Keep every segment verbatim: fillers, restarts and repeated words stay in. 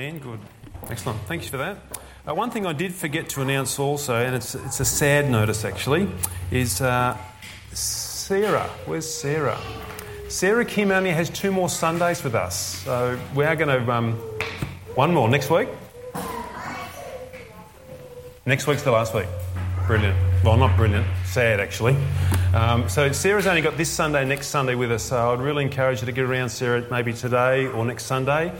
Dan, good. Excellent. Thank you for that. Uh, one thing I did forget to announce also, and it's it's a sad notice actually, is uh, Sarah. Where's Sarah? Sarah Kim only has two more Sundays with us, so we are going to um, one more next week. Next week's the last week. Brilliant. Well, not brilliant. Sad, actually. Um, so Sarah's only got this Sunday, next Sunday with us, so I'd really encourage you to get around Sarah maybe today or next Sunday.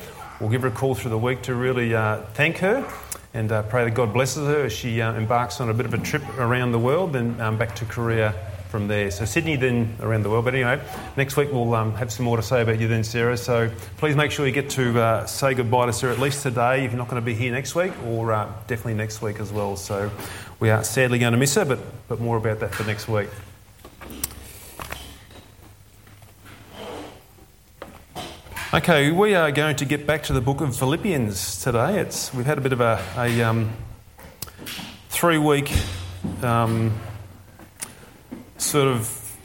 We'll give her a call through the week to really uh, thank her and uh, pray that God blesses her as she uh, embarks on a bit of a trip around the world, then um, back to Korea from there. So Sydney, then around the world. But anyway, next week we'll um, have some more to say about you then, Sarah. So please make sure you get to uh, say goodbye to Sarah at least today if you're not going to be here next week, or uh, definitely next week as well. So we are sadly going to miss her, but, but more about that for next week. Okay, we are going to get back to the book of Philippians today. It's We've had a bit of a, a um, three-week... Um, sort of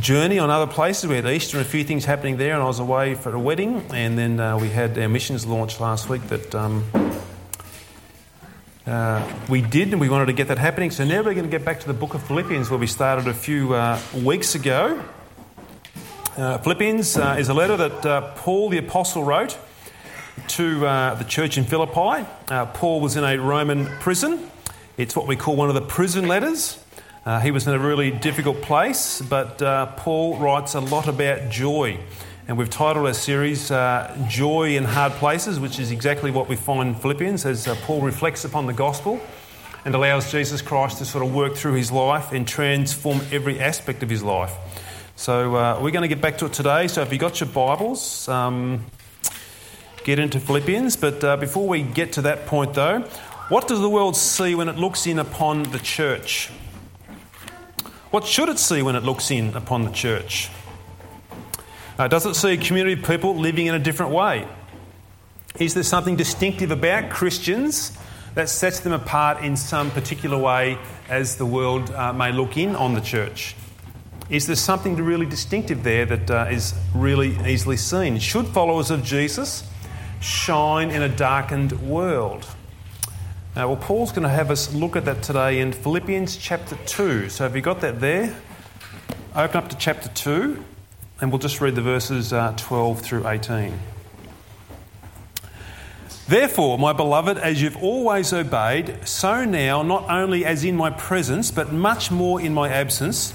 journey on other places. We had Easter and a few things happening there, and I was away for a wedding, and then uh, we had our missions launch last week that um, uh, we did, and we wanted to get that happening. So now we're going to get back to the book of Philippians, where we started a few uh, weeks ago. Uh, Philippians uh, is a letter that uh, Paul the Apostle wrote to uh, the church in Philippi. Uh, Paul was in a Roman prison. It's what we call one of the prison letters. Uh, he was in a really difficult place, but uh, Paul writes a lot about joy. And we've titled our series, uh, Joy in Hard Places, which is exactly what we find in Philippians as uh, Paul reflects upon the gospel and allows Jesus Christ to sort of work through his life and transform every aspect of his life. So uh, we're going to get back to it today. So if you've got your Bibles, um, get into Philippians. But uh, before we get to that point though, what does the world see when it looks in upon the church? What should it see when it looks in upon the church? Uh, does it see a community of people living in a different way? Is there something distinctive about Christians that sets them apart in some particular way as the world uh, may look in on the church? Is there something really distinctive there that uh, is really easily seen? Should followers of Jesus shine in a darkened world? Uh, well, Paul's going to have us look at that today in Philippians chapter two. So have you got that there? Open up to chapter two, and we'll just read the verses uh, twelve through eighteen. Therefore, my beloved, as you've always obeyed, so now, not only as in my presence, but much more in my absence,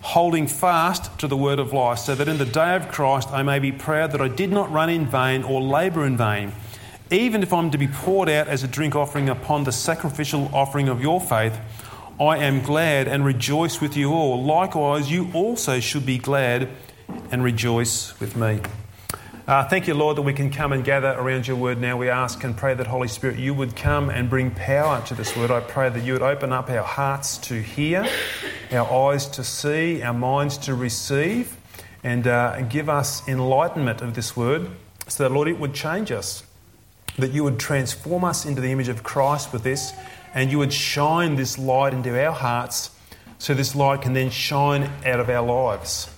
holding fast to the word of life, so that in the day of Christ I may be proud that I did not run in vain or labour in vain, even if I'm to be poured out as a drink offering upon the sacrificial offering of your faith. I am glad and rejoice with you all. Likewise, you also should be glad and rejoice with me. Uh, thank you, Lord, that we can come and gather around your word now. We ask and pray that, Holy Spirit, you would come and bring power to this word. I pray that you would open up our hearts to hear, our eyes to see, our minds to receive, and uh, give us enlightenment of this word so that, Lord, it would change us, that you would transform us into the image of Christ with this, and you would shine this light into our hearts so this light can then shine out of our lives.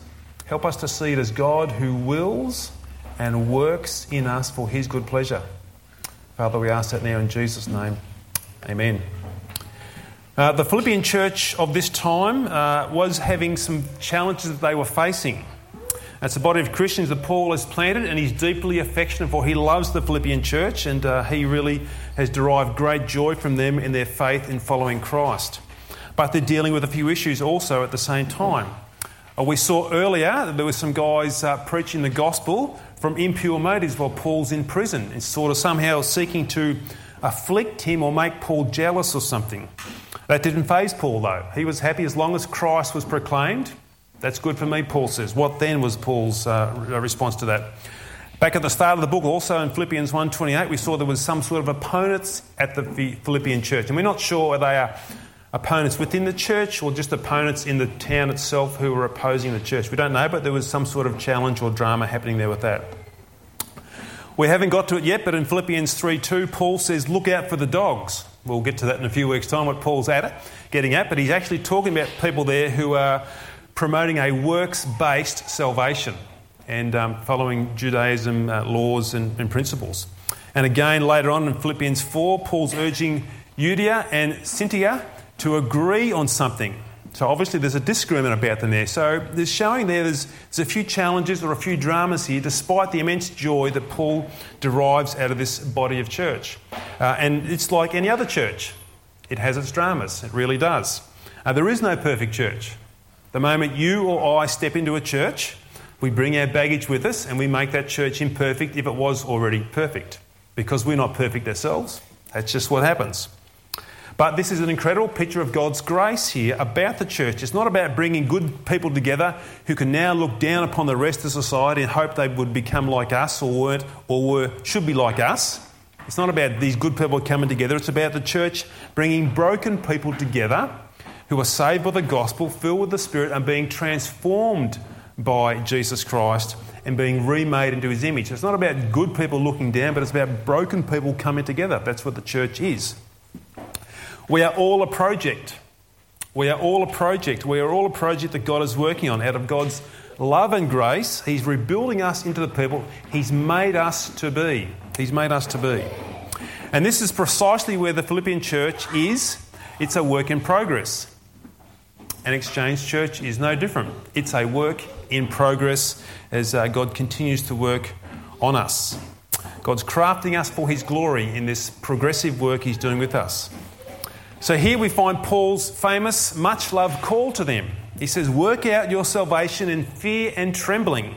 Help us to see it as God who wills and works in us for his good pleasure. Father, we ask that now in Jesus' name. Amen. Uh, the Philippian church of this time uh, was having some challenges that they were facing. It's a body of Christians that Paul has planted, and he's deeply affectionate for. He loves the Philippian church, and uh, he really has derived great joy from them in their faith in following Christ. But they're dealing with a few issues also at the same time. Uh, we saw earlier that there were some guys uh, preaching the gospel from impure motives while Paul's in prison. It's sort of somehow seeking to afflict him or make Paul jealous or something. That didn't faze Paul, though. He was happy as long as Christ was proclaimed. That's good for me, Paul says. What then was Paul's uh, response to that? Back at the start of the book, also in Philippians one twenty-eight, we saw there was some sort of opponents at the Philippian church. And we're not sure whether they are opponents within the church or just opponents in the town itself who were opposing the church. We don't know, but there was some sort of challenge or drama happening there with that. We haven't got to it yet, but in Philippians three two, Paul says, look out for the dogs. We'll get to that in a few weeks' time, what Paul's at it, getting at, but he's actually talking about people there who are promoting a works-based salvation and um, following Judaism uh, laws and, and principles. And again, later on in Philippians four, Paul's urging Euodia and Syntyche to agree on something. So obviously there's a disagreement about them there. So there's showing there there's, there's a few challenges or a few dramas here, despite the immense joy that Paul derives out of this body of church. Uh, and it's like any other church. It has its dramas. It really does. Uh, there is no perfect church. The moment you or I step into a church, we bring our baggage with us and we make that church imperfect if it was already perfect, because we're not perfect ourselves. That's just what happens. But this is an incredible picture of God's grace here about the church. It's not about bringing good people together who can now look down upon the rest of society and hope they would become like us or weren't or were should be like us. It's not about these good people coming together. It's about the church bringing broken people together who are saved by the gospel, filled with the Spirit, and being transformed by Jesus Christ and being remade into his image. It's not about good people looking down, but it's about broken people coming together. That's what the church is. We are all a project. We are all a project. We are all a project that God is working on. Out of God's love and grace, he's rebuilding us into the people he's made us to be. He's made us to be. And this is precisely where the Philippian church is. It's a work in progress. And Exchange Church is no different. It's a work in progress as uh, God continues to work on us. God's crafting us for his glory in this progressive work he's doing with us. So here we find Paul's famous, much-loved call to them. He says, work out your salvation in fear and trembling,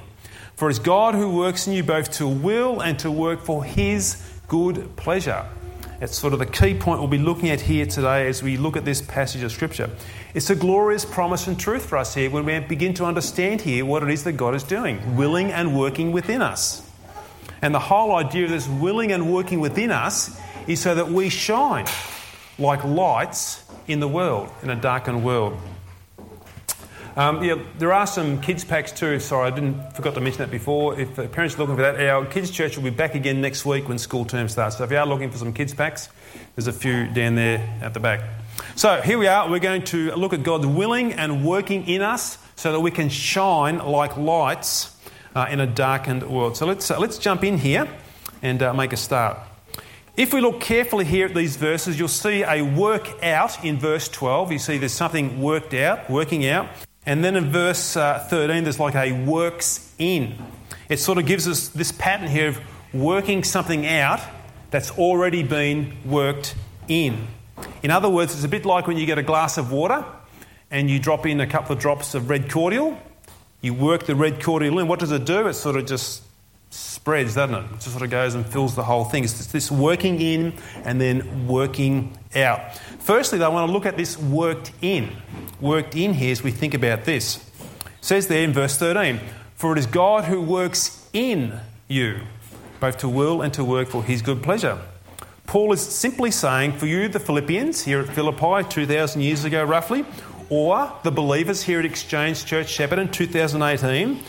for it's God who works in you both to will and to work for his good pleasure. That's sort of the key point we'll be looking at here today as we look at this passage of Scripture. It's a glorious promise and truth for us here when we begin to understand here what it is that God is doing, willing and working within us. And the whole idea of this willing and working within us is so that we shine like lights in the world, in a darkened world. Um, yeah, there are some kids' packs too. Sorry, I didn't forgot to mention that before. If parents are looking for that, our kids' church will be back again next week when school term starts. So if you are looking for some kids' packs, there's a few down there at the back. So here we are. We're going to look at God's willing and working in us so that we can shine like lights uh, in a darkened world. So let's, uh, let's jump in here and uh, make a start. If we look carefully here at these verses, you'll see a work out in verse twelve. You see there's something worked out, working out. And then in verse uh, thirteen, there's like a works in. It sort of gives us this pattern here of working something out that's already been worked in. In other words, it's a bit like when you get a glass of water and you drop in a couple of drops of red cordial. You work the red cordial in. What does it do? It sort of just spreads, doesn't it? It just sort of goes and fills the whole thing. It's this working in and then working out. Firstly, though, I want to look at this worked in. Worked in here as we think about this. It says there in verse thirteen, for it is God who works in you, both to will and to work for his good pleasure. Paul is simply saying, for you, the Philippians, here at Philippi two thousand years ago roughly, or the believers here at Exchange Church Shepherd in two thousand eighteen,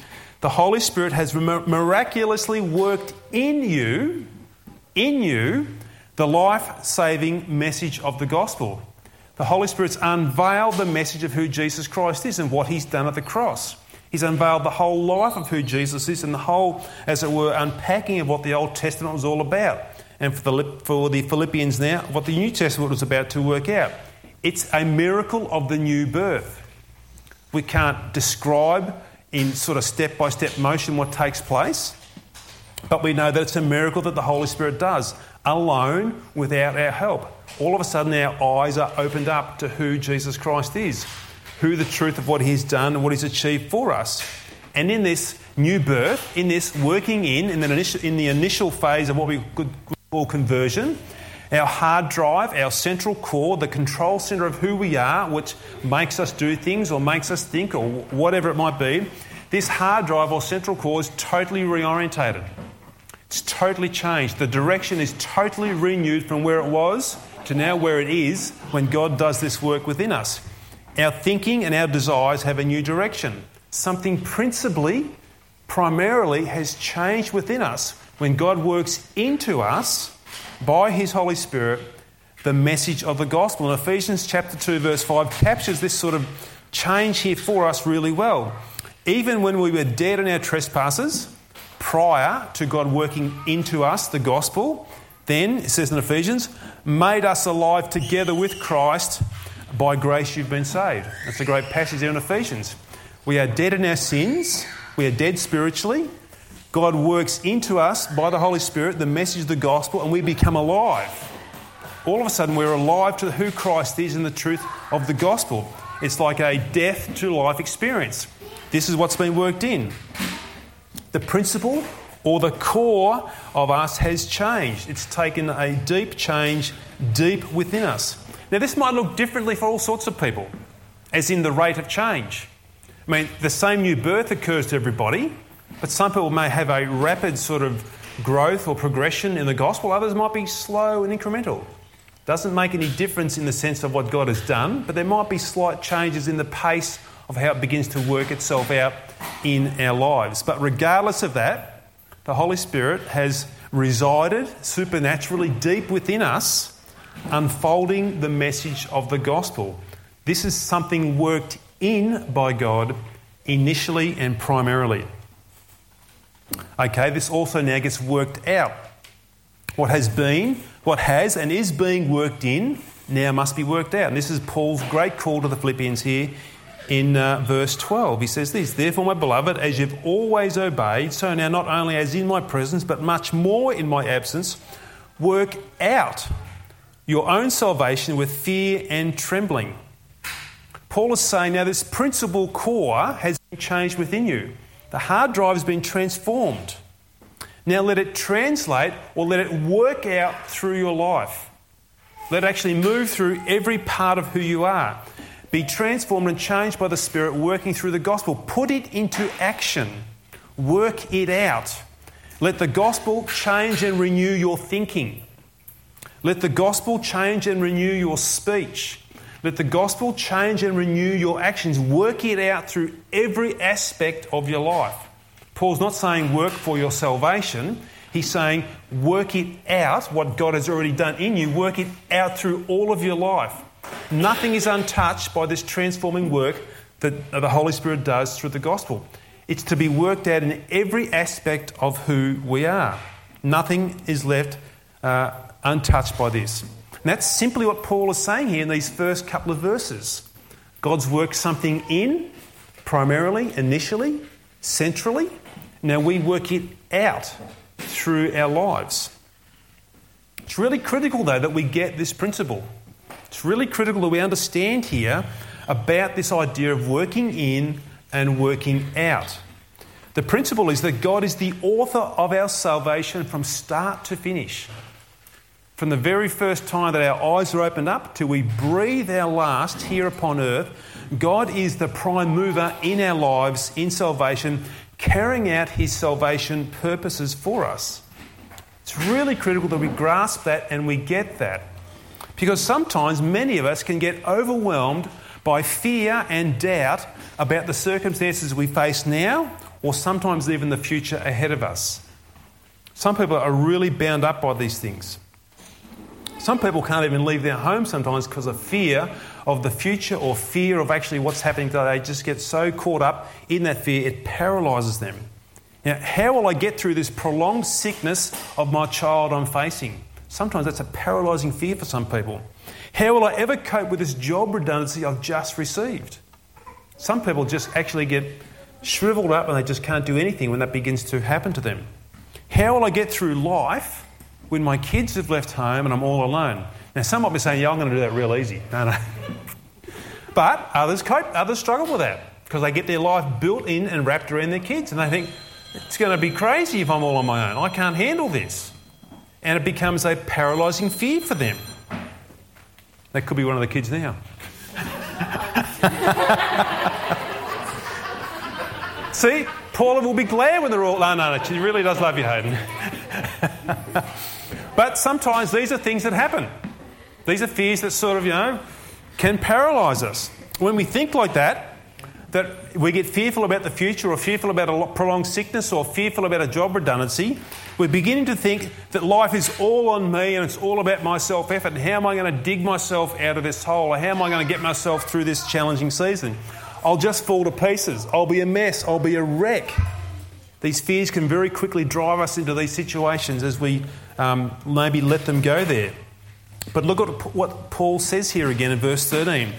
the Holy Spirit has miraculously worked in you, in you, the life-saving message of the gospel. The Holy Spirit's unveiled the message of who Jesus Christ is and what he's done at the cross. He's unveiled the whole life of who Jesus is and the whole, as it were, unpacking of what the Old Testament was all about. And for the, for the Philippians now, what the New Testament was about to work out. It's a miracle of the new birth. We can't describe in sort of step-by-step motion what takes place. But we know that it's a miracle that the Holy Spirit does, alone, without our help. All of a sudden our eyes are opened up to who Jesus Christ is, who the truth of what he's done and what he's achieved for us. And in this new birth, in this working in, in the initial, in the initial phase of what we could call conversion, our hard drive, our central core, the control centre of who we are, which makes us do things or makes us think or whatever it might be, this hard drive or central core is totally reorientated. It's totally changed. The direction is totally renewed from where it was to now where it is when God does this work within us. Our thinking and our desires have a new direction. Something principally, primarily has changed within us. When God works into us by His Holy Spirit, the message of the gospel. And Ephesians chapter two verse five captures this sort of change here for us really well. Even when we were dead in our trespasses, prior to God working into us the gospel, then, it says in Ephesians, made us alive together with Christ. By grace you've been saved. That's a great passage there in Ephesians. We are dead in our sins. We are dead spiritually. God works into us by the Holy Spirit the message of the gospel, and we become alive. All of a sudden we're alive to who Christ is and the truth of the gospel. It's like a death to life experience. This is what's been worked in. The principle or the core of us has changed. It's taken a deep change deep within us. Now, this might look differently for all sorts of people, as in the rate of change. I mean, the same new birth occurs to everybody, but some people may have a rapid sort of growth or progression in the gospel. Others might be slow and incremental. Doesn't make any difference in the sense of what God has done, but there might be slight changes in the pace of how it begins to work itself out in our lives. But regardless of that, the Holy Spirit has resided supernaturally deep within us, unfolding the message of the gospel. This is something worked in by God initially and primarily. Okay, this also now gets worked out. What has been, what has and is being worked in now must be worked out. And this is Paul's great call to the Philippians here in uh, verse twelve. He says this, therefore, my beloved, as you've always obeyed, so now not only as in my presence, but much more in my absence, work out your own salvation with fear and trembling. Paul is saying now this principal core has been changed within you. The hard drive has been transformed. Now let it translate or let it work out through your life. Let it actually move through every part of who you are. Be transformed and changed by the Spirit working through the gospel. Put it into action. Work it out. Let the gospel change and renew your thinking. Let the gospel change and renew your speech. Let the gospel change and renew your actions. Work it out through every aspect of your life. Paul's not saying work for your salvation. He's saying work it out, what God has already done in you. Work it out through all of your life. Nothing is untouched by this transforming work that the Holy Spirit does through the gospel. It's to be worked out in every aspect of who we are. Nothing is left uh, untouched by this. And that's simply what Paul is saying here in these first couple of verses. God's worked something in, primarily, initially, centrally. Now we work it out through our lives. It's really critical, though, that we get this principle. It's really critical that we understand here about this idea of working in and working out. The principle is that God is the author of our salvation from start to finish. From the very first time that our eyes are opened up till we breathe our last here upon earth, God is the prime mover in our lives in salvation, carrying out His salvation purposes for us. It's really critical that we grasp that and we get that. Because sometimes many of us can get overwhelmed by fear and doubt about the circumstances we face now, or sometimes even the future ahead of us. Some people are really bound up by these things. Some people can't even leave their home sometimes because of fear of the future or fear of actually what's happening today. They just get so caught up in that fear, it paralyses them. Now, how will I get through this prolonged sickness of my child I'm facing? Sometimes that's a paralysing fear for some people. How will I ever cope with this job redundancy I've just received? Some people just actually get shriveled up and they just can't do anything when that begins to happen to them. How will I get through life when my kids have left home and I'm all alone? Now, some might be saying, yeah, I'm going to do that real easy. No, no. But others cope, others struggle with that because they get their life built in and wrapped around their kids and they think, it's going to be crazy if I'm all on my own. I can't handle this. And it becomes a paralysing fear for them. That could be one of the kids now. See, Paula will be glad when they're all... No, no, no, she really does love you, Hayden. But sometimes these are things that happen. These are fears that sort of, you know, can paralyse us. When we think like that, that we get fearful about the future or fearful about a prolonged sickness or fearful about a job redundancy, we're beginning to think that life is all on me and it's all about my self-effort and how am I going to dig myself out of this hole or how am I going to get myself through this challenging season? I'll just fall to pieces. I'll be a mess. I'll be a wreck. These fears can very quickly drive us into these situations as we um, maybe let them go there. But look at what Paul says here again in verse thirteen.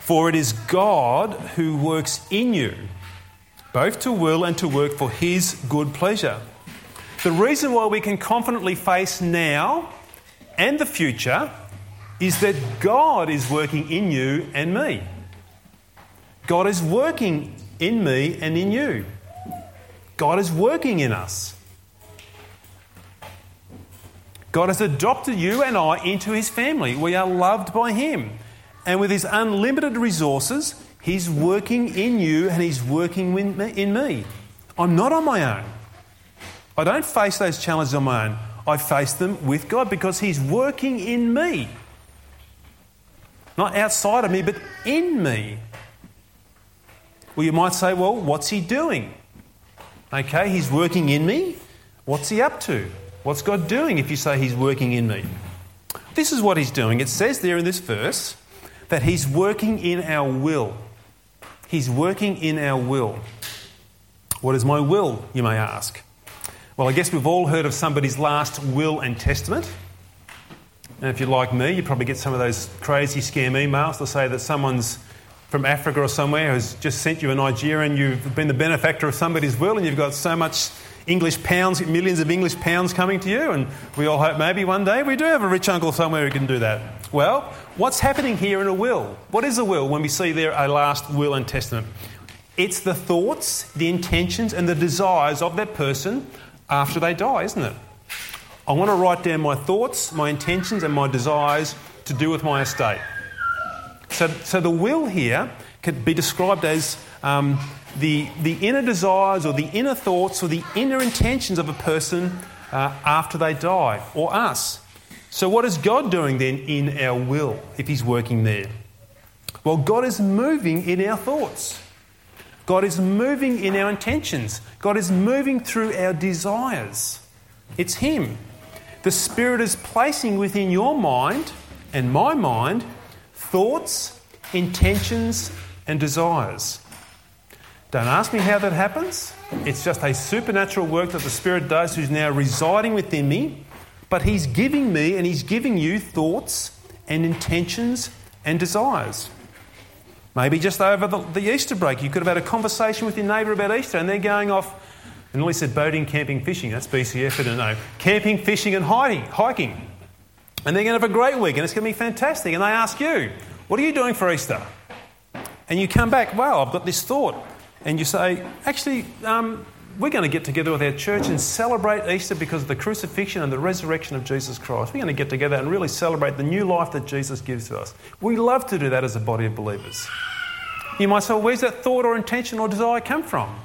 For it is God who works in you, both to will and to work for his good pleasure. The reason why we can confidently face now and the future is that God is working in you and me. God is working in me and in you. God is working in us. God has adopted you and I into his family. We are loved by him. And with his unlimited resources, he's working in you and he's working in me. I'm not on my own. I don't face those challenges on my own. I face them with God because he's working in me. Not outside of me, but in me. Well, you might say, well, what's he doing? Okay, he's working in me. What's he up to? What's God doing if you say he's working in me? This is what he's doing. It says there in this verse that he's working in our will. He's working in our will. What is my will, you may ask? Well, I guess we've all heard of somebody's last will and testament. And if you're like me, you probably get some of those crazy scam emails that say that someone's from Africa or somewhere who's just sent you a Nigerian, you've been the benefactor of somebody's will and you've got so much English pounds, millions of English pounds coming to you, and we all hope maybe one day we do have a rich uncle somewhere who can do that. Well, what's happening here in a will? What is a will when we see there a last will and testament? It's the thoughts, the intentions and the desires of that person after they die, isn't it? I want to write down my thoughts, my intentions and my desires to do with my estate. So, so the will here could be described as um, the, the inner desires or the inner thoughts or the inner intentions of a person uh, after they die, or us. So what is God doing then in our will if he's working there? Well, God is moving in our thoughts. God is moving in our intentions. God is moving through our desires. It's him. The Spirit is placing within your mind and my mind thoughts, intentions and desires. Don't ask me how that happens. It's just a supernatural work that the Spirit does who's now residing within me. But he's giving me and he's giving you thoughts and intentions and desires. Maybe just over the, the Easter break, you could have had a conversation with your neighbour about Easter and they're going off, and Lee said boating, camping, fishing. That's B C F, I don't know. Camping, fishing and hiking. hiking. And they're going to have a great week and it's going to be fantastic. And they ask you, what are you doing for Easter? And you come back, wow, I've got this thought. And you say, actually, um, we're going to get together with our church and celebrate Easter because of the crucifixion and the resurrection of Jesus Christ. We're going to get together and really celebrate the new life that Jesus gives to us. We love to do that as a body of believers. You might say, well, where's that thought or intention or desire come from?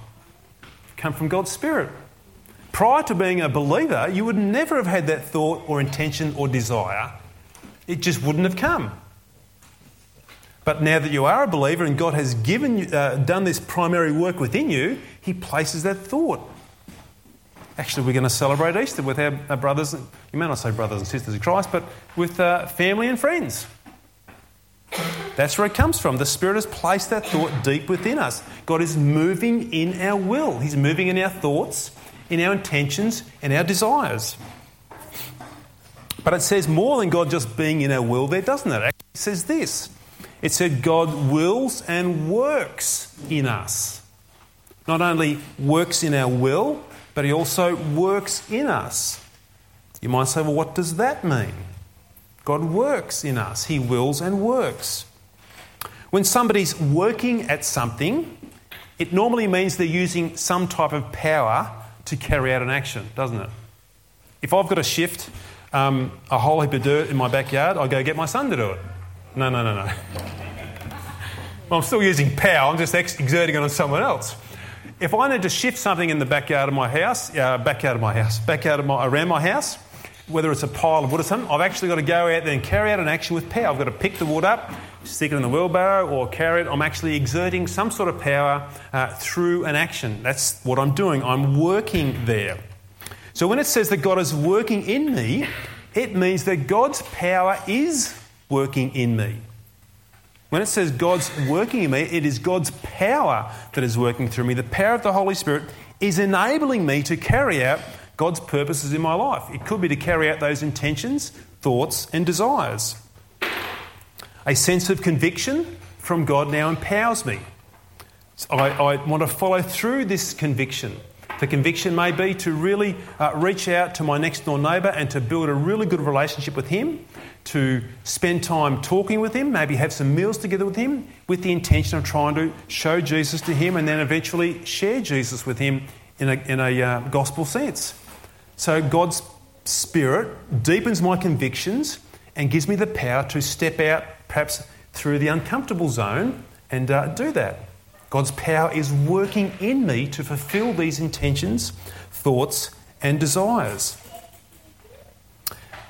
Come from God's Spirit. Prior to being a believer, you would never have had that thought or intention or desire. It just wouldn't have come. But now that you are a believer and God has given you, uh, done this primary work within you, he places that thought. Actually, we're going to celebrate Easter with our, our brothers, and, you may not say brothers and sisters in Christ, but with uh, family and friends. That's where it comes from. The Spirit has placed that thought deep within us. God is moving in our will. He's moving in our thoughts, in our intentions and our desires. But it says more than God just being in our will there, doesn't it? It says this. It said God wills and works in us. Not only works in our will, but he also works in us. You might say, well, what does that mean? God works in us. He wills and works. When somebody's working at something, it normally means they're using some type of power to carry out an action, doesn't it? If I've got to shift um, a whole heap of dirt in my backyard, I go get my son to do it. No, no, no, no. Well, I'm still using power, I'm just ex- exerting it on someone else. If I need to shift something in the backyard of my house, uh, backyard of my house, backyard of my, around my house, whether it's a pile of wood or something, I've actually got to go out there and carry out an action with power. I've got to pick the wood up, stick it in the wheelbarrow or carry it. I'm actually exerting some sort of power uh, through an action. That's what I'm doing. I'm working there. So when it says that God is working in me, it means that God's power is working in me. When it says God's working in me, it is God's power that is working through me. The power of the Holy Spirit is enabling me to carry out God's purposes in my life. It could be to carry out those intentions, thoughts and desires. A sense of conviction from God now empowers me. So I, I want to follow through this conviction. The conviction may be to really uh, reach out to my next door neighbour and to build a really good relationship with him, to spend time talking with him, maybe have some meals together with him, with the intention of trying to show Jesus to him and then eventually share Jesus with him in a, in a uh, gospel sense. So God's Spirit deepens my convictions and gives me the power to step out perhaps through the uncomfortable zone and uh, do that. God's power is working in me to fulfil these intentions, thoughts and desires.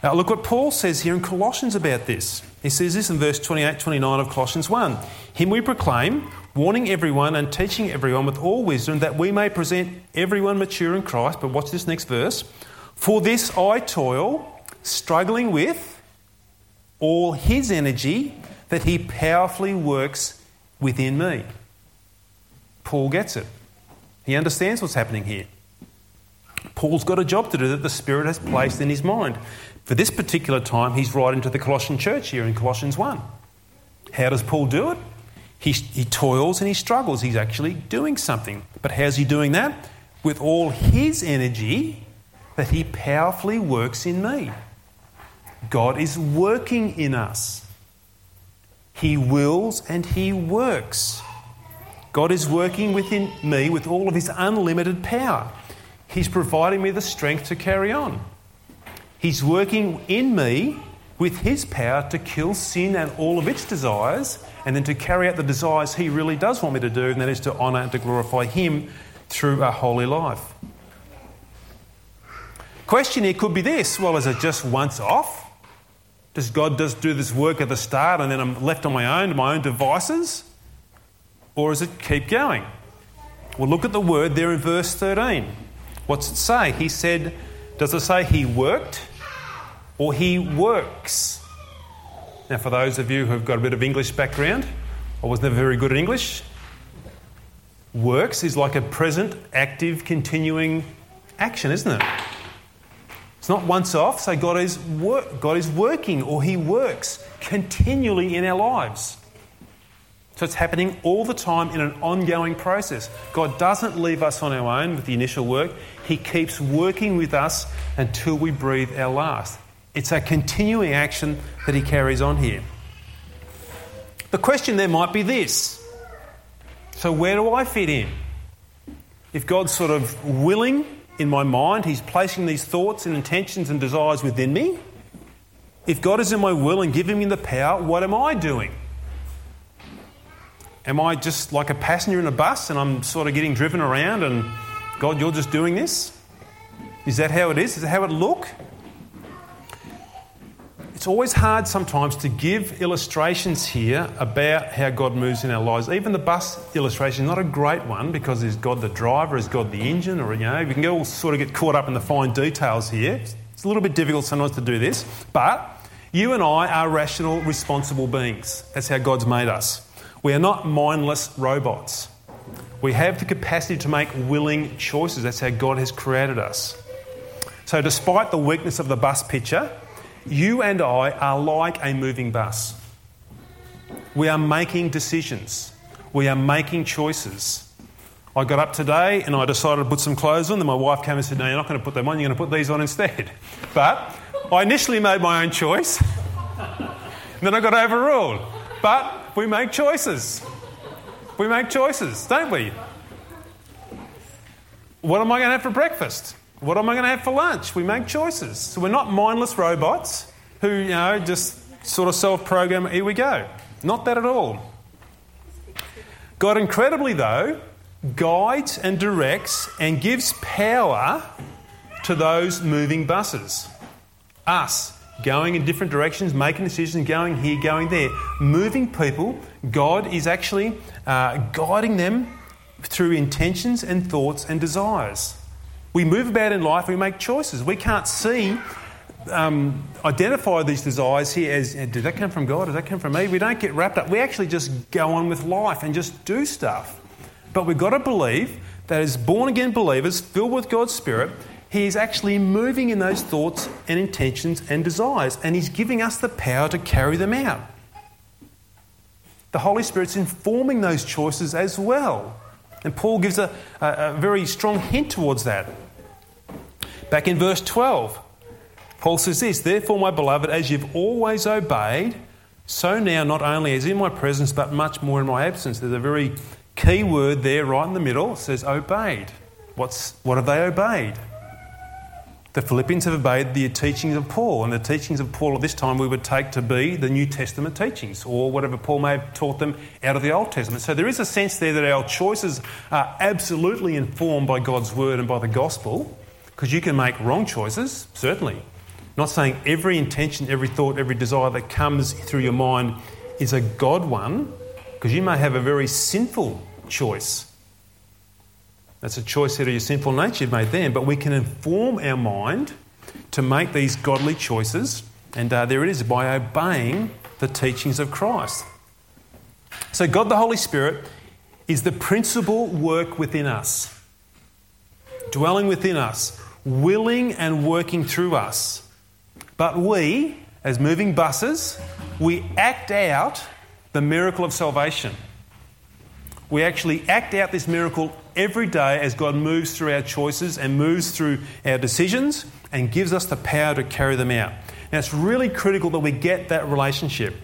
Now look what Paul says here in Colossians about this. He says this in verse twenty-eight to twenty-nine of Colossians one. Him we proclaim, warning everyone and teaching everyone with all wisdom, that we may present everyone mature in Christ. But watch this next verse. For this I toil, struggling with all his energy that he powerfully works within me. Paul gets it. He understands what's happening here. Paul's got a job to do that the Spirit has placed in his mind. For this particular time, he's right into the Colossian church here in Colossians one. How does Paul do it? He, he toils and he struggles. He's actually doing something. But how's he doing that? With all his energy that he powerfully works in me. God is working in us. He wills and he works. God is working within me with all of his unlimited power. He's providing me the strength to carry on. He's working in me with his power to kill sin and all of its desires, and then to carry out the desires he really does want me to do, and that is to honour and to glorify him through a holy life. Question here could be this. Well, is it just once off? Does God just do this work at the start and then I'm left on my own, to my own devices? Or does it keep going? Well, look at the word there in verse thirteen. What's it say? He said, does it say he worked or he works? Now, for those of you who've got a bit of English background, I was never very good at English. Works is like a present, active, continuing action, isn't it? It's not once off. So God is wor- God is working, or he works continually in our lives. So it's happening all the time in an ongoing process. God doesn't leave us on our own with the initial work. He keeps working with us until we breathe our last. It's a continuing action that he carries on here. The question there might be this. So where do I fit in? If God's sort of willing in my mind, he's placing these thoughts and intentions and desires within me. If God is in my will and giving me the power, what am I doing? Am I just like a passenger in a bus and I'm sort of getting driven around and, God, you're just doing this? Is that how it is? Is that how it look? It's always hard sometimes to give illustrations here about how God moves in our lives. Even the bus illustration is not a great one, because is God the driver, is God the engine? Or, you know, we can all sort of get caught up in the fine details here. It's a little bit difficult sometimes to do this. But you and I are rational, responsible beings. That's how God's made us. We are not mindless robots. We have the capacity to make willing choices. That's how God has created us. So despite the weakness of the bus picture, you and I are like a moving bus. We are making decisions. We are making choices. I got up today and I decided to put some clothes on. Then my wife came and said, no, you're not going to put them on. You're going to put these on instead. But I initially made my own choice. And then I got overruled. But we make choices. We make choices, don't we? What am I going to have for breakfast? What am I going to have for lunch? We make choices. So we're not mindless robots who, you know, just sort of self-program, here we go. Not that at all. God incredibly, though, guides and directs and gives power to those moving buses. Us going in different directions, making decisions, going here, going there, moving people. God is actually uh, guiding them through intentions and thoughts and desires. We move about in life, we make choices. We can't see, um, identify these desires here as, did that come from God? Did that come from me? We don't get wrapped up. We actually just go on with life and just do stuff. But we've got to believe that as born-again believers, filled with God's Spirit, He is actually moving in those thoughts and intentions and desires, and He's giving us the power to carry them out. The Holy Spirit's informing those choices as well. And Paul gives a, a, a very strong hint towards that. Back in verse twelve, Paul says this, "Therefore, my beloved, as you've always obeyed, so now not only as in my presence, but much more in my absence." There's a very key word there right in the middle. It says obeyed. What's, what have they obeyed? The Philippians have obeyed the teachings of Paul, and the teachings of Paul at this time we would take to be the New Testament teachings, or whatever Paul may have taught them out of the Old Testament. So there is a sense there that our choices are absolutely informed by God's word and by the gospel, because you can make wrong choices, certainly. Not saying every intention, every thought, every desire that comes through your mind is a God one, because you may have a very sinful choice. That's a choice out of your sinful nature you've made then. But we can inform our mind to make these godly choices. And uh, there it is, by obeying the teachings of Christ. So God the Holy Spirit is the principal work within us, dwelling within us, willing and working through us. But we, as moving buses, we act out the miracle of salvation. We actually act out this miracle every day as God moves through our choices and moves through our decisions and gives us the power to carry them out. Now, it's really critical that we get that relationship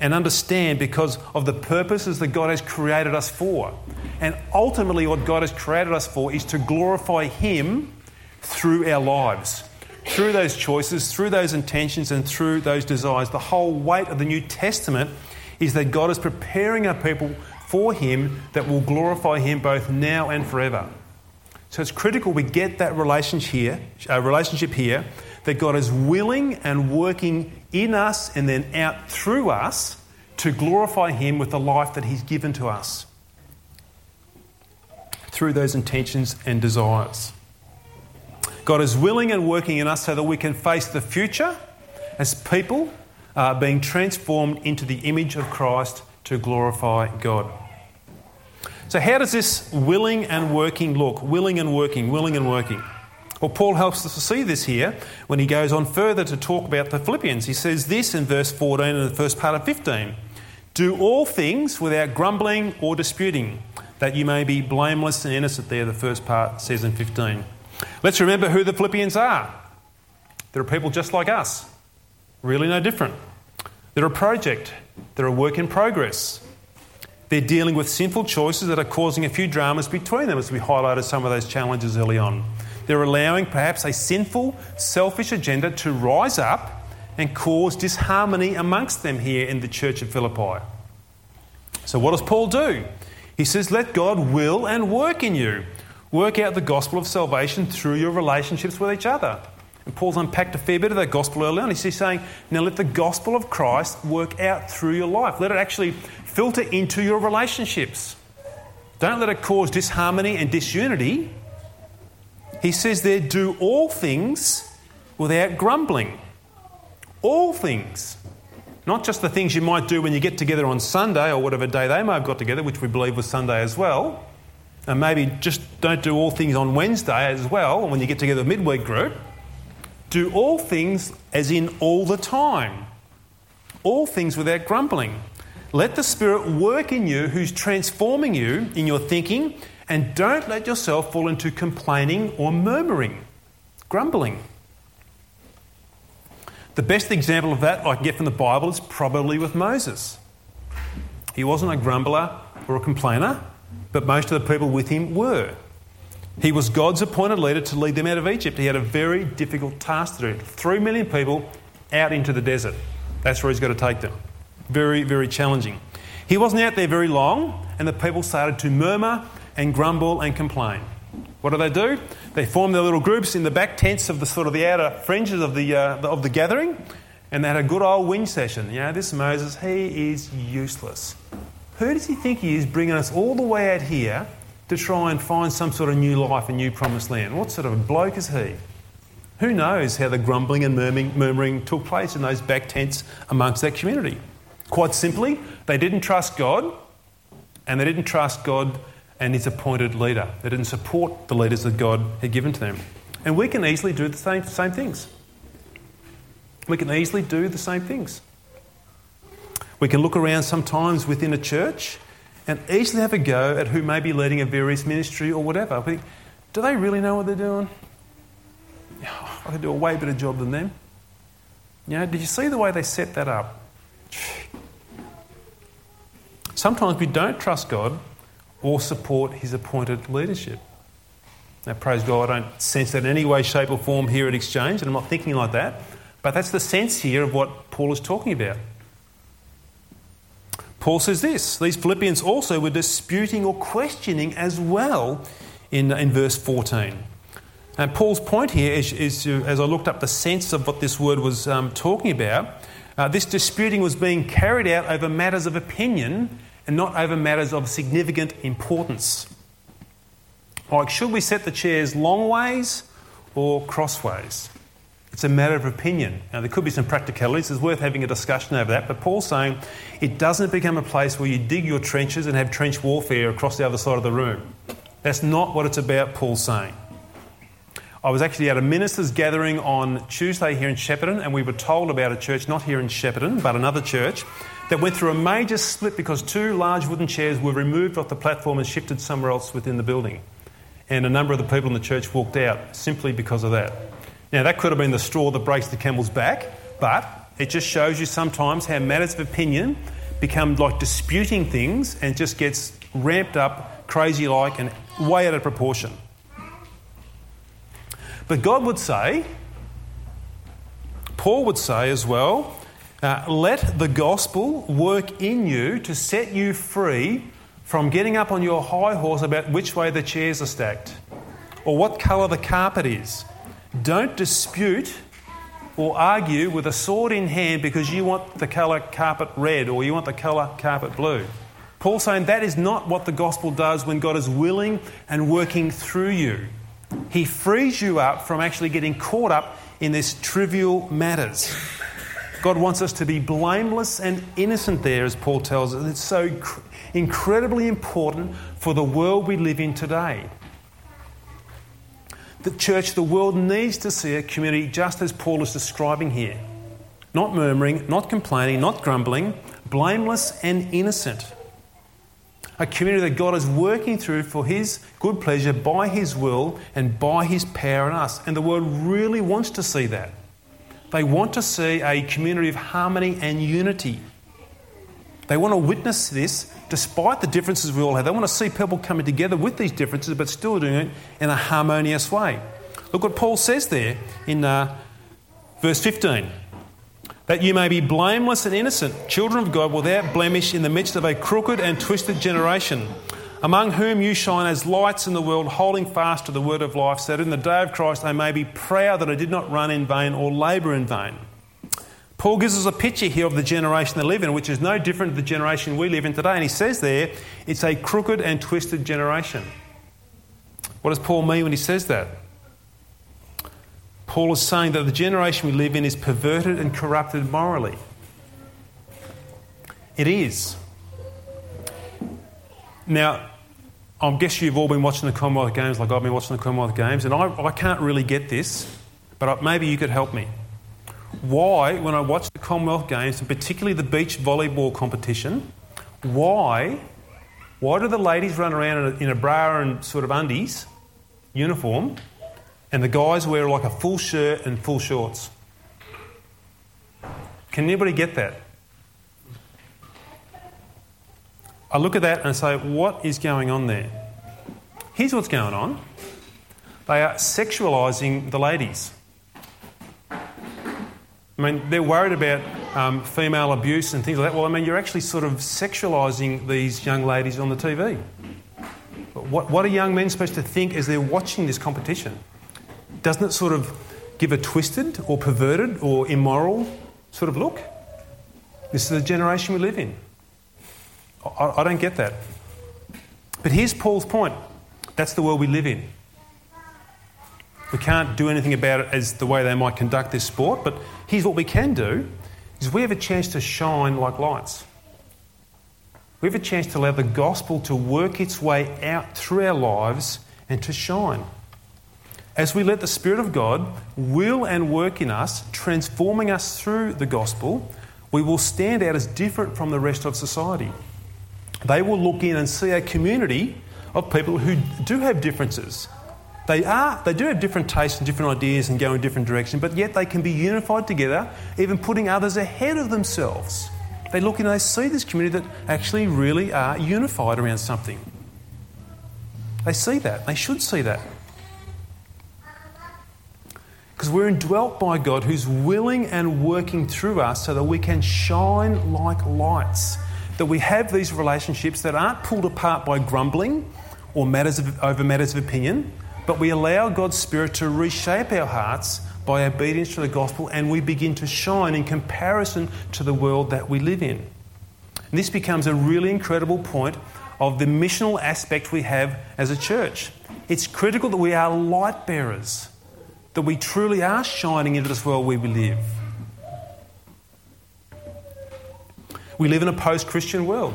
and understand, because of the purposes that God has created us for. And ultimately what God has created us for is to glorify Him through our lives, through those choices, through those intentions and through those desires. The whole weight of the New Testament is that God is preparing our people for Him that will glorify Him both now and forever. So it's critical we get that relationship here, uh, relationship here that God is willing and working in us and then out through us to glorify Him with the life that He's given to us through those intentions and desires. God is willing and working in us so that we can face the future as people uh, being transformed into the image of Christ to glorify God. So how does this willing and working look? Willing and working, willing and working. Well, Paul helps us to see this here when he goes on further to talk about the Philippians. He says this in verse fourteen and the first part of fifteen. "Do all things without grumbling or disputing, that you may be blameless and innocent." There, the first part says in fifteen. Let's remember who the Philippians are. There are people just like us, really no different. They're a project. They're a work in progress. They're dealing with sinful choices that are causing a few dramas between them, as we highlighted some of those challenges early on. They're allowing perhaps a sinful, selfish agenda to rise up and cause disharmony amongst them here in the church of Philippi. So what does Paul do? He says, let God will and work in you. Work out the gospel of salvation through your relationships with each other. And Paul's unpacked a fair bit of that gospel early on. He's saying, now let the gospel of Christ work out through your life. Let it actually filter into your relationships. Don't let it cause disharmony and disunity. He says there, do all things without grumbling. All things. Not just the things you might do when you get together on Sunday or whatever day they may have got together, which we believe was Sunday as well. And maybe just don't do all things on Wednesday as well when you get together with the midweek group. Do all things as in all the time. All things without grumbling. Let the Spirit work in you who's transforming you in your thinking, and don't let yourself fall into complaining or murmuring, grumbling. The best example of that I can get from the Bible is probably with Moses. He wasn't a grumbler or a complainer, but most of the people with him were. He was God's appointed leader to lead them out of Egypt. He had a very difficult task to do. Three million people out into the desert. That's where he's got to take them. Very, very challenging. He wasn't out there very long, and the people started to murmur and grumble and complain. What do they do? They form their little groups in the back tents of the sort of the outer fringes of the, uh, the of the gathering, and they had a good old whinge session. You know, this Moses, he is useless. Who does he think he is, bringing us all the way out here to try and find some sort of new life, a new promised land? What sort of a bloke is he? Who knows how the grumbling and murmuring, murmuring took place in those back tents amongst that community? Quite simply, they didn't trust God, and they didn't trust God and his appointed leader. They didn't support the leaders that God had given to them. And we can easily do the same, same things. We can easily do the same things. We can look around sometimes within a church and easily have a go at who may be leading a various ministry or whatever. We think, do they really know what they're doing? I could do a way better job than them. You know, did you see the way they set that up? Sometimes we don't trust God or support his appointed leadership. Now, praise God, I don't sense that in any way, shape or form here at Exchange, and I'm not thinking like that, but that's the sense here of what Paul is talking about. Paul says this, these Philippians also were disputing or questioning as well in, in verse fourteen. And Paul's point here is, is to, as I looked up the sense of what this word was um, talking about, uh, this disputing was being carried out over matters of opinion and not over matters of significant importance. Like, should we set the chairs long ways or crossways? It's a matter of opinion. Now, there could be some practicalities. It's worth having a discussion over that. But Paul's saying it doesn't become a place where you dig your trenches and have trench warfare across the other side of the room. That's not what it's about, Paul's saying. I was actually at a ministers' gathering on Tuesday here in Shepparton, and we were told about a church, not here in Shepparton, but another church, that went through a major split because two large wooden chairs were removed off the platform and shifted somewhere else within the building. And a number of the people in the church walked out simply because of that. Now, that could have been the straw that breaks the camel's back, but it just shows you sometimes how matters of opinion become like disputing things and just gets ramped up crazy-like and way out of proportion. But God would say, Paul would say as well, uh, let the gospel work in you to set you free from getting up on your high horse about which way the chairs are stacked or what colour the carpet is. Don't dispute or argue with a sword in hand because you want the colour carpet red or you want the colour carpet blue. Paul's saying that is not what the gospel does when God is willing and working through you. He frees you up from actually getting caught up in these trivial matters. God wants us to be blameless and innocent there, as Paul tells us. It's so incredibly important for the world we live in today. The church, the world needs to see a community just as Paul is describing here. Not murmuring, not complaining, not grumbling, blameless and innocent. A community that God is working through for his good pleasure, by his will and by his power in us. And the world really wants to see that. They want to see a community of harmony and unity. They want to witness this despite the differences we all have. They want to see people coming together with these differences but still doing it in a harmonious way. Look what Paul says there in uh, verse fifteen. That you may be blameless and innocent, children of God without blemish in the midst of a crooked and twisted generation, among whom you shine as lights in the world, holding fast to the word of life, so that in the day of Christ I may be proud that I did not run in vain or labour in vain. Paul gives us a picture here of the generation they live in, which is no different to the generation we live in today. And he says there, it's a crooked and twisted generation. What does Paul mean when he says that? Paul is saying that the generation we live in is perverted and corrupted morally. It is. Now, I guess you've all been watching the Commonwealth Games like I've been watching the Commonwealth Games, and I, I can't really get this, but maybe you could help me. Why, when I watch the Commonwealth Games, and particularly the beach volleyball competition, why why do the ladies run around in a, in a bra and sort of undies, uniform, and the guys wear like a full shirt and full shorts? Can anybody get that? I look at that and say, what is going on there? Here's what's going on. They are sexualising the ladies. I mean, they're worried about um, female abuse and things like that. Well, I mean, you're actually sort of sexualising these young ladies on the T V. But what, what are young men supposed to think as they're watching this competition? Doesn't it sort of give a twisted or perverted or immoral sort of look? This is the generation we live in. I, I don't get that. But here's Paul's point. That's the world we live in. We can't do anything about it as the way they might conduct this sport, but here's what we can do, is we have a chance to shine like lights. We have a chance to allow the gospel to work its way out through our lives and to shine. As we let the Spirit of God will and work in us, transforming us through the gospel, we will stand out as different from the rest of society. They will look in and see a community of people who do have differences. They are, they do have different tastes and different ideas and go in different directions, but yet they can be unified together, even putting others ahead of themselves. They look and they see this community that actually really are unified around something. They see that. They should see that. Because we're indwelt by God who's willing and working through us so that we can shine like lights, that we have these relationships that aren't pulled apart by grumbling or matters of, over matters of opinion, but we allow God's Spirit to reshape our hearts by obedience to the gospel, and we begin to shine in comparison to the world that we live in. And this becomes a really incredible point of the missional aspect we have as a church. It's critical that we are light bearers, that we truly are shining into this world where we live. We live in a post-Christian world.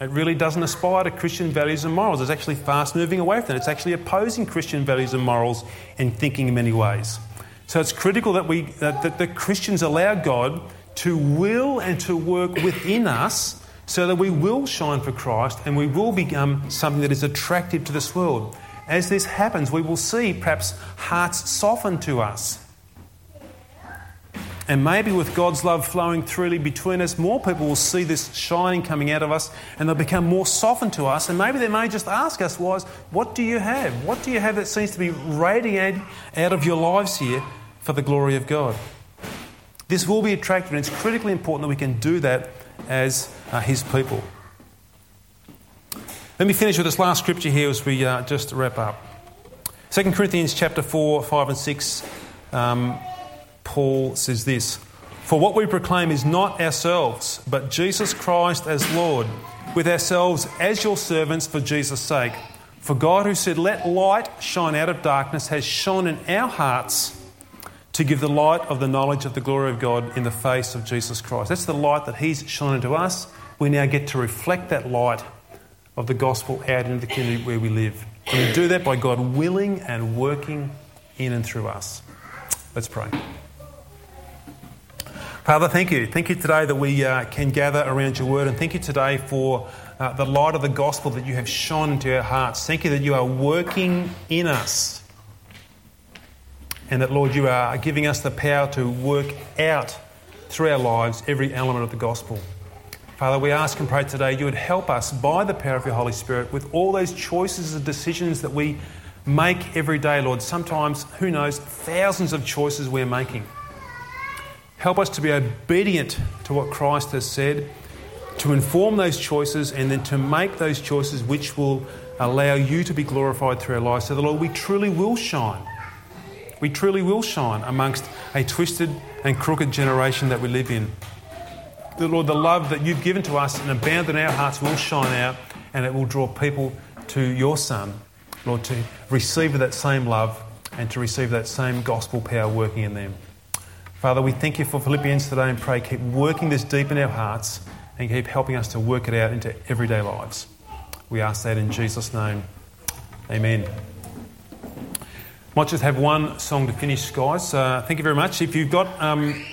It really doesn't aspire to Christian values and morals. It's actually fast moving away from them. It's actually opposing Christian values and morals and thinking in many ways. So it's critical that we that, that the Christians allow God to will and to work within us so that we will shine for Christ and we will become something that is attractive to this world. As this happens, we will see perhaps hearts soften to us. And maybe with God's love flowing freely between us, more people will see this shining coming out of us and they'll become more softened to us. And maybe they may just ask us, wise, what do you have? What do you have that seems to be radiating out of your lives here for the glory of God? This will be attractive, and it's critically important that we can do that as uh, his people. Let me finish with this last scripture here as we uh, just wrap up. Second Corinthians chapter four, five and six, um, Paul says this: "For what we proclaim is not ourselves, but Jesus Christ as Lord, with ourselves as your servants for Jesus' sake. For God, who said, 'Let light shine out of darkness,' has shone in our hearts to give the light of the knowledge of the glory of God in the face of Jesus Christ." That's the light that he's shone into us. We now get to reflect that light of the gospel out into the community where we live. And we do that by God willing and working in and through us. Let's pray. Father, thank you. Thank you today that we uh, can gather around your word, and thank you today for uh, the light of the gospel that you have shone into our hearts. Thank you that you are working in us, and that, Lord, you are giving us the power to work out through our lives every element of the gospel. Father, we ask and pray today you would help us by the power of your Holy Spirit with all those choices and decisions that we make every day, Lord. Sometimes, who knows, thousands of choices we're making. Help us to be obedient to what Christ has said, to inform those choices, and then to make those choices which will allow you to be glorified through our lives, so that, Lord, we truly will shine. We truly will shine amongst a twisted and crooked generation that we live in. The Lord, the love that you've given to us and abounded in our hearts will shine out, and it will draw people to your Son, Lord, to receive that same love and to receive that same gospel power working in them. Father, we thank you for Philippians today and pray keep working this deep in our hearts and keep helping us to work it out into everyday lives. We ask that in Jesus' name. Amen. Might just have one song to finish, guys. Uh, thank you very much. If you've got... Um